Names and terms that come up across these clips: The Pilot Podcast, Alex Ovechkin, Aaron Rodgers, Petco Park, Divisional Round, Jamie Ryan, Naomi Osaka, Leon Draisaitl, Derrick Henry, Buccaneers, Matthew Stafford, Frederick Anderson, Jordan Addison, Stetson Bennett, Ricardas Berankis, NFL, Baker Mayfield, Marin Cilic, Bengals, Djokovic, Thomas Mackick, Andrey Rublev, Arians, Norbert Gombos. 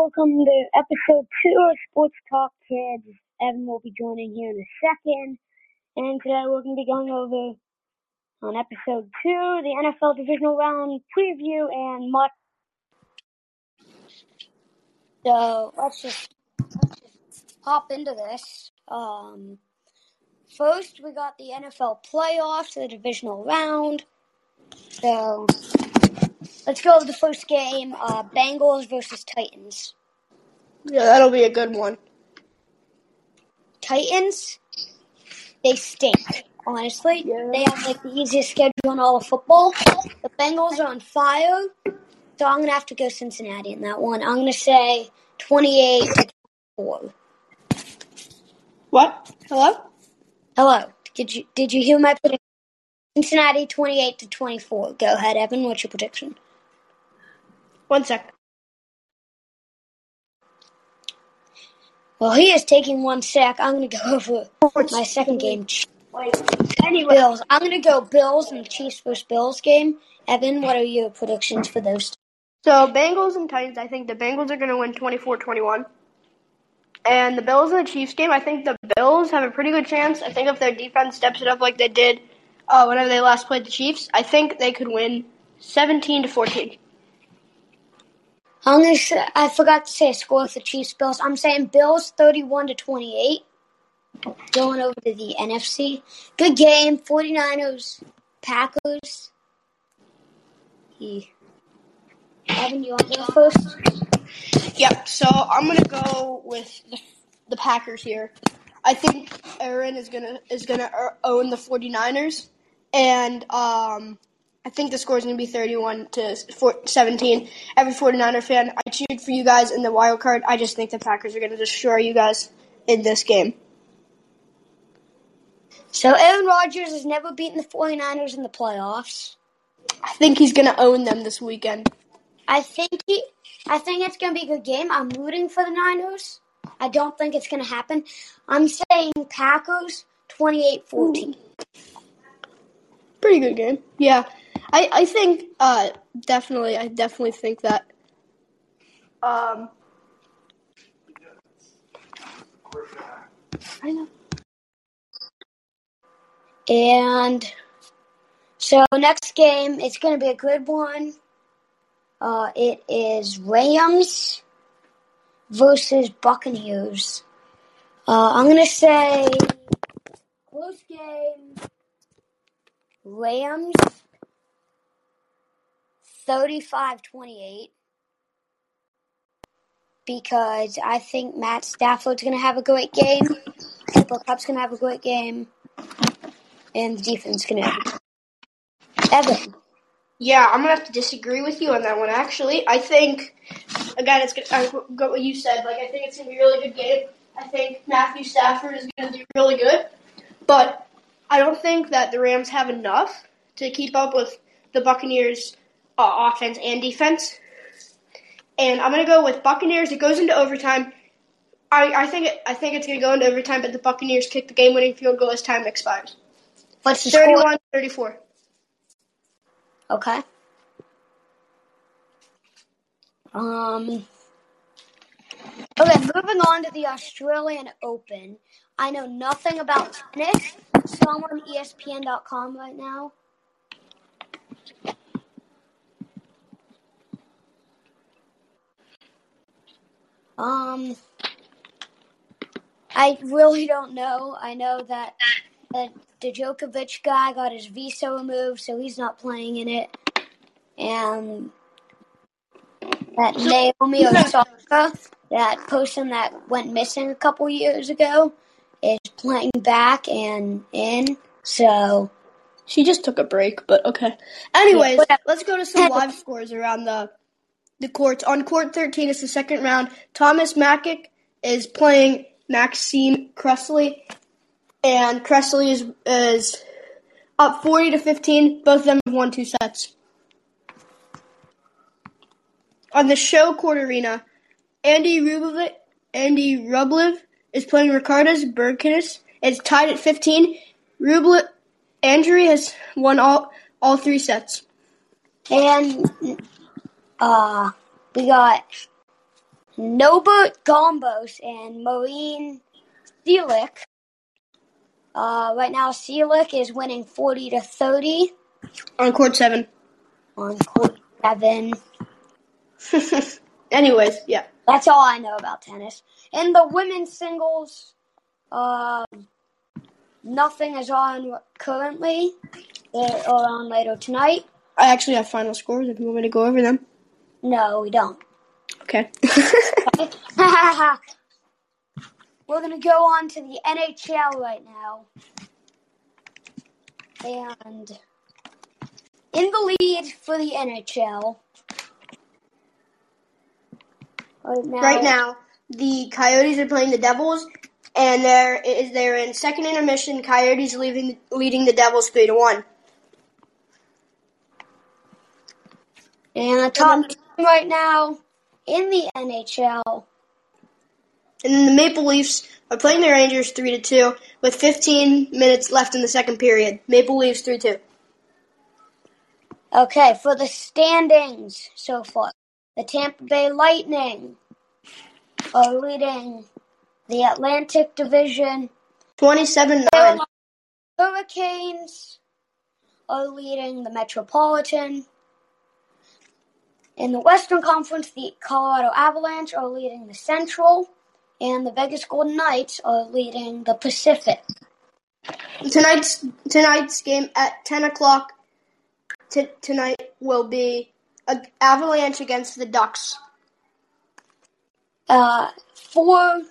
welcome to episode 2 of Sports Talk Kids. Evan will be joining here in a second. And today we're going to be going over, on episode 2, the NFL Divisional Round preview and mock. So let's just pop into this. First, we got the NFL playoffs, the Divisional Round. So let's go over the first game, Bengals versus Titans. Yeah, that'll be a good one. Titans, they stink, honestly. Yeah. They have, the easiest schedule in all of football. The Bengals are on fire, so I'm going to have to go Cincinnati in that one. I'm going to say 28-4. What? Hello. Did you hear my prediction? Cincinnati, 28-24. Go ahead, Evan. What's your prediction? 1 second. Well, he is taking 1 sec. I'm going to go over my second game. Anyway, Bills. I'm going to go Bills and Chiefs versus Bills game. Evan, what are your predictions for those two? So, Bengals and Titans, I think the Bengals are going to win 24-21. And the Bills and the Chiefs game, I think the Bills have a pretty good chance. I think if their defense steps it up like they did whenever they last played the Chiefs, I think they could win 17-14. I forgot to say a score for Chiefs Bills. I'm saying Bills 31-28. Going over to the NFC. Good game. 49ers, Packers. Evan, you want to go first? Yep. So I'm gonna go with the Packers here. I think Aaron is gonna own the 49ers. And I think the score is going to be 31-17. Every 49er fan, I cheered for you guys in the wild card. I just think the Packers are going to destroy you guys in this game. So Aaron Rodgers has never beaten the 49ers in the playoffs. I think he's going to own them this weekend. I think it's going to be a good game. I'm rooting for the Niners. I don't think it's going to happen. I'm saying Packers 28-14. Pretty good game. Yeah. I think definitely think that I know. And so next game, it's gonna be a good one. It is Rams versus Buccaneers. I'm gonna say close game. Rams 35-28 because I think Matt Stafford's going to have a great game, Cooper Kupp's going to have a great game, and the defense is going to have a great game. Evan? Yeah, I'm going to have to disagree with you on that one, actually. I think, again, it's got what you said. I think it's going to be a really good game. I think Matthew Stafford is going to do really good, but I don't think that the Rams have enough to keep up with the Buccaneers' offense and defense. And I'm going to go with Buccaneers. It goes into overtime. I think it's going to go into overtime, but the Buccaneers kick the game-winning field goal as time expires. What's the 31-34. Okay. Okay, moving on to the Australian Open. I know nothing about tennis. So I'm on ESPN.com right now. I really don't know. I know that the Djokovic guy got his visa removed, so he's not playing in it. And that Naomi Osaka, that person that went missing a couple years ago, is playing back and in, so she just took a break, but okay. Anyways, yeah, let's go to some live scores around the courts. On court 13 is the second round. Thomas Mackick is playing Maxime Cressley, and Cressley is up 40-15. Both of them have won 2 sets. On the show court arena, Andrey Rublev is playing Ricardas Berankis. It's tied at 15. Andrey has won all 3 sets. And we got Norbert Gombos and Marin Cilic. Right now, Cilic is winning 40-30. On court 7. On court 7. Anyways, yeah. That's all I know about tennis. In the women's singles, nothing is on currently. They're on later tonight. I actually have final scores if you want me to go over them. No, we don't. Okay. We're going to go on to the NHL right now. And in the lead for the NHL. Right now, the Coyotes are playing the Devils, and they're in second intermission. Coyotes leading the Devils 3-1. And the top team right now in the NHL. And then the Maple Leafs are playing the Rangers 3-2 with 15 minutes left in the second period. Maple Leafs 3-2. Okay, for the standings so far. The Tampa Bay Lightning are leading the Atlantic Division. 27-9. Hurricanes are leading the Metropolitan. In the Western Conference, the Colorado Avalanche are leading the Central. And the Vegas Golden Knights are leading the Pacific. Tonight's game at 10 o'clock tonight will be Avalanche against the Ducks. For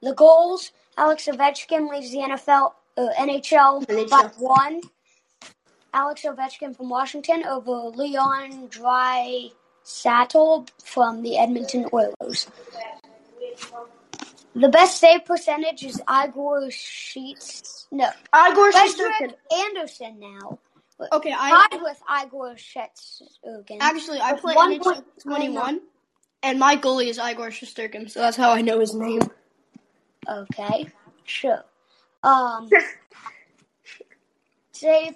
the goals, Alex Ovechkin leads the NHL by 1. Alex Ovechkin from Washington over Leon Draisaitl from the Edmonton Oilers. The best save percentage is Igor Shesterkin. Frederick Anderson now. Okay, tied with Igor Shesterkin. Actually, I play NHL 21, and my goalie is Igor Shesterkin, so that's how I know his name. Okay, sure. Save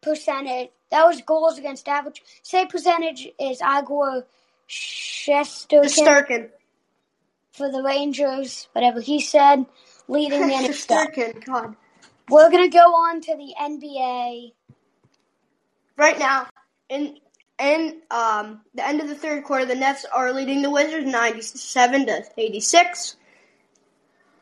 percentage. That was goals against average. Save percentage is Igor Shesterkin. For the Rangers, whatever he said, leading the NFL. We're going to go on to the NBA. Right now, in the end of the third quarter, the Nets are leading the Wizards 97-86.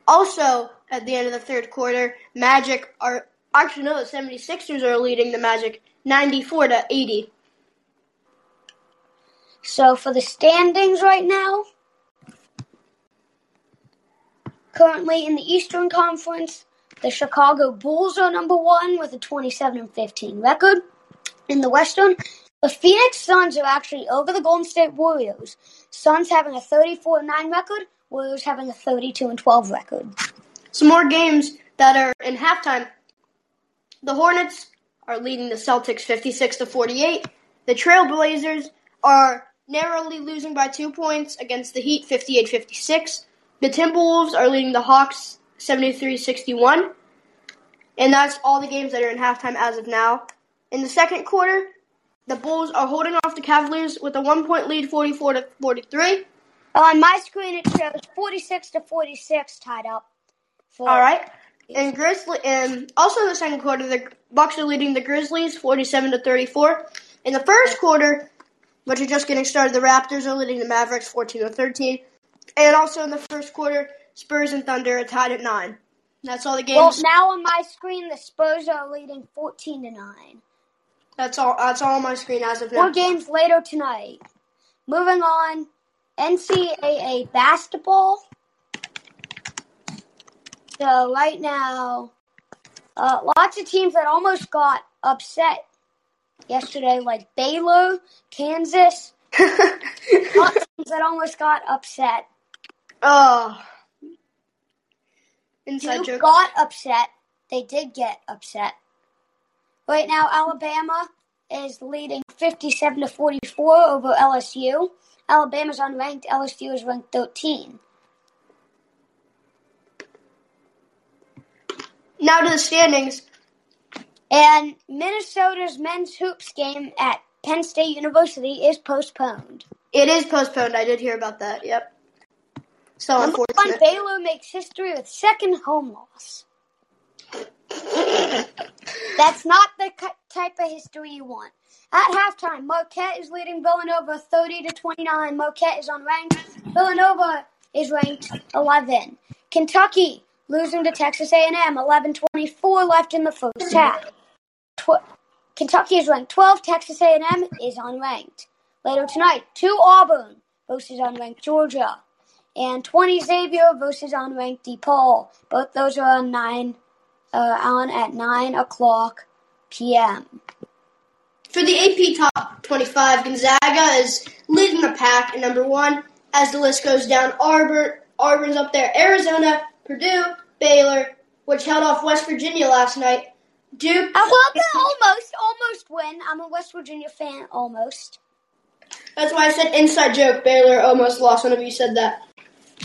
Also, at the end of the third quarter, the 76ers are leading the Magic 94-80. So, for the standings right now, currently in the Eastern Conference, the Chicago Bulls are number 1 with a 27-15 record. In the Western, the Phoenix Suns are actually over the Golden State Warriors. Suns having a 34-9 record, Warriors having a 32-12 record. Some more games that are in halftime. The Hornets are leading the Celtics 56-48. The Trailblazers are narrowly losing by 2 points against the Heat 58-56. The Timberwolves are leading the Hawks 73-61. And that's all the games that are in halftime as of now. In the second quarter, the Bulls are holding off the Cavaliers with a 1-point lead, 44-43. On my screen, it shows 46-46 tied up. All right. And also in the second quarter, the Bucks are leading the Grizzlies 47-34. In the first quarter, which is just getting started, the Raptors are leading the Mavericks 14-13. And also in the first quarter, Spurs and Thunder are tied at 9. That's all the games. Well, now on my screen, the Spurs are leading 14-9. That's all on my screen as of now. 4 games later tonight. Moving on, NCAA basketball. So right now, lots of teams that almost got upset yesterday, like Baylor, Kansas. Lots of teams that almost got upset. Oh. Inside joke. Got upset. They did get upset. Right now, Alabama is leading 57-44 over LSU. Alabama's unranked. LSU is ranked 13. Now to the standings. And Minnesota's men's hoops game at Penn State University is postponed. It is postponed. I did hear about that. Yep. So unfortunate. Baylor makes history with second home loss. That's not the type of history you want. At halftime, Marquette is leading Villanova 30-29. Marquette is unranked. Villanova is ranked 11. Kentucky losing to Texas A&M, 11:24 left in the first half. Kentucky is ranked 12. Texas A&M is unranked. Later tonight, 2 Auburn versus unranked Georgia, and 20 Xavier versus unranked DePaul. Both those are on at 9:00 p.m. For the AP Top 25, Gonzaga is leading the pack at number 1. As the list goes down, Auburn's up there. Arizona, Purdue, Baylor, which held off West Virginia last night. Duke. I love the almost win. I'm a West Virginia fan, almost. That's why I said inside joke. Baylor almost lost. One of you said that.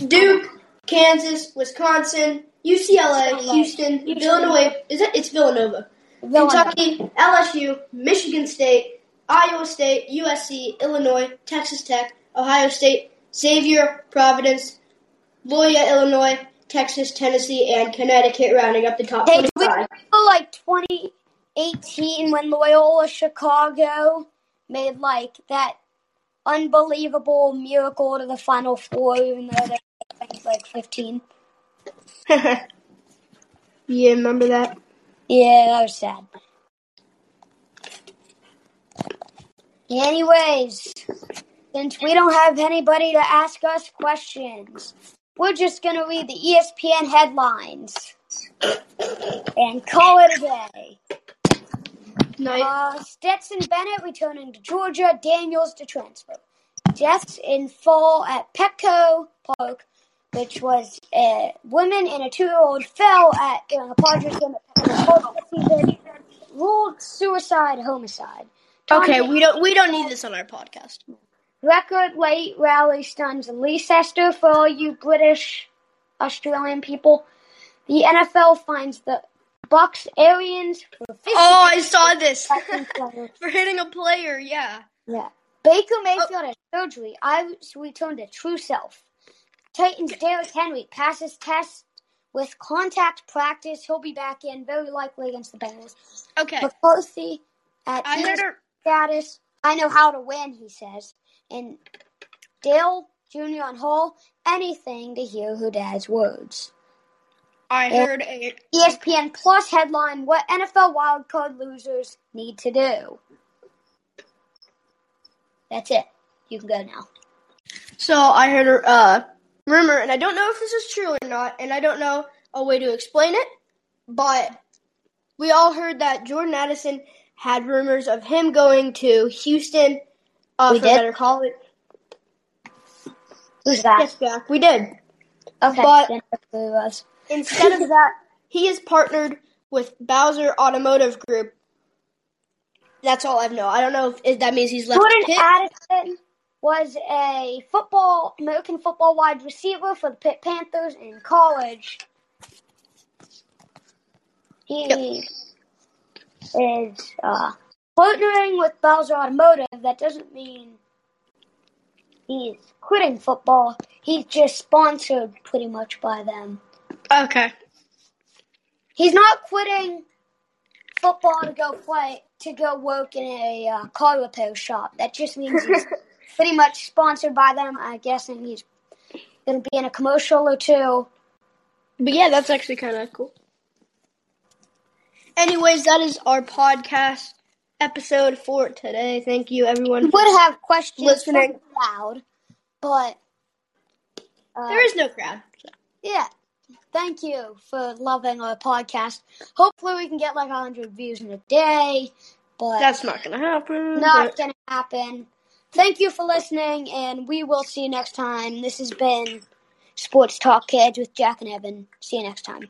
Duke, Kansas, Wisconsin, UCLA, Houston. Villanova. It's Villanova. Kentucky, LSU, Michigan State, Iowa State, USC, Illinois, Texas Tech, Ohio State, Xavier, Providence, Loyola, Illinois, Texas, Tennessee, and Connecticut rounding up the top 25. Like 2018 when Loyola Chicago made like that unbelievable miracle to the Final Four, even though they were like 15. Yeah, remember that? Yeah, that was sad. Anyways, since we don't have anybody to ask us questions, we're just going to read the ESPN headlines and call it a day. Nice. Stetson Bennett returning to Georgia, Daniels to transfer. Deaths in fall at Petco Park, which was a woman and a 2-year-old fell during a Padres game at Petco Park this season. Ruled suicide homicide. Okay, we don't need this on our podcast. Record late rally stuns Leicester for all you British Australian people. The NFL finds the Bucks Arians for I saw this. For hitting a player, yeah. Yeah. Baker Mayfield has surgery. I returned to true self. Titans' Derrick Henry passes test with contact practice. He'll be back in, very likely against the Bengals. Okay. McCarthy at status. I know how to win, he says. And Dale Jr. on Hall, anything to hear who dad's words. I heard a ESPN Plus headline, what NFL wildcard losers need to do. That's it. You can go now. So I heard a rumor, and I don't know if this is true or not, and I don't know a way to explain it, but we all heard that Jordan Addison had rumors of him going to Houston for better college. Who's that? Yes, Jack, we did. Okay. But instead of that, he is partnered with Bowser Automotive Group. That's all I know. I don't know if that means he's left Pitt. Jordan Addison was a American football wide receiver for the Pitt Panthers in college. He is partnering with Bowser Automotive. That doesn't mean he's quitting football. He's just sponsored pretty much by them. Okay. He's not quitting football to go work in a car repair shop. That just means he's pretty much sponsored by them. I'm guessing he's going to be in a commercial or two. But yeah, that's actually kind of cool. Anyways, that is our podcast episode for today. Thank you, everyone. We would have questions listening. From the crowd, but there is no crowd. So. Yeah. Thank you for loving our podcast. Hopefully we can get like 100 views in a day, but that's not going to happen. Thank you for listening, and we will see you next time. This has been Sports Talk Kids with Jack and Evan. See you next time.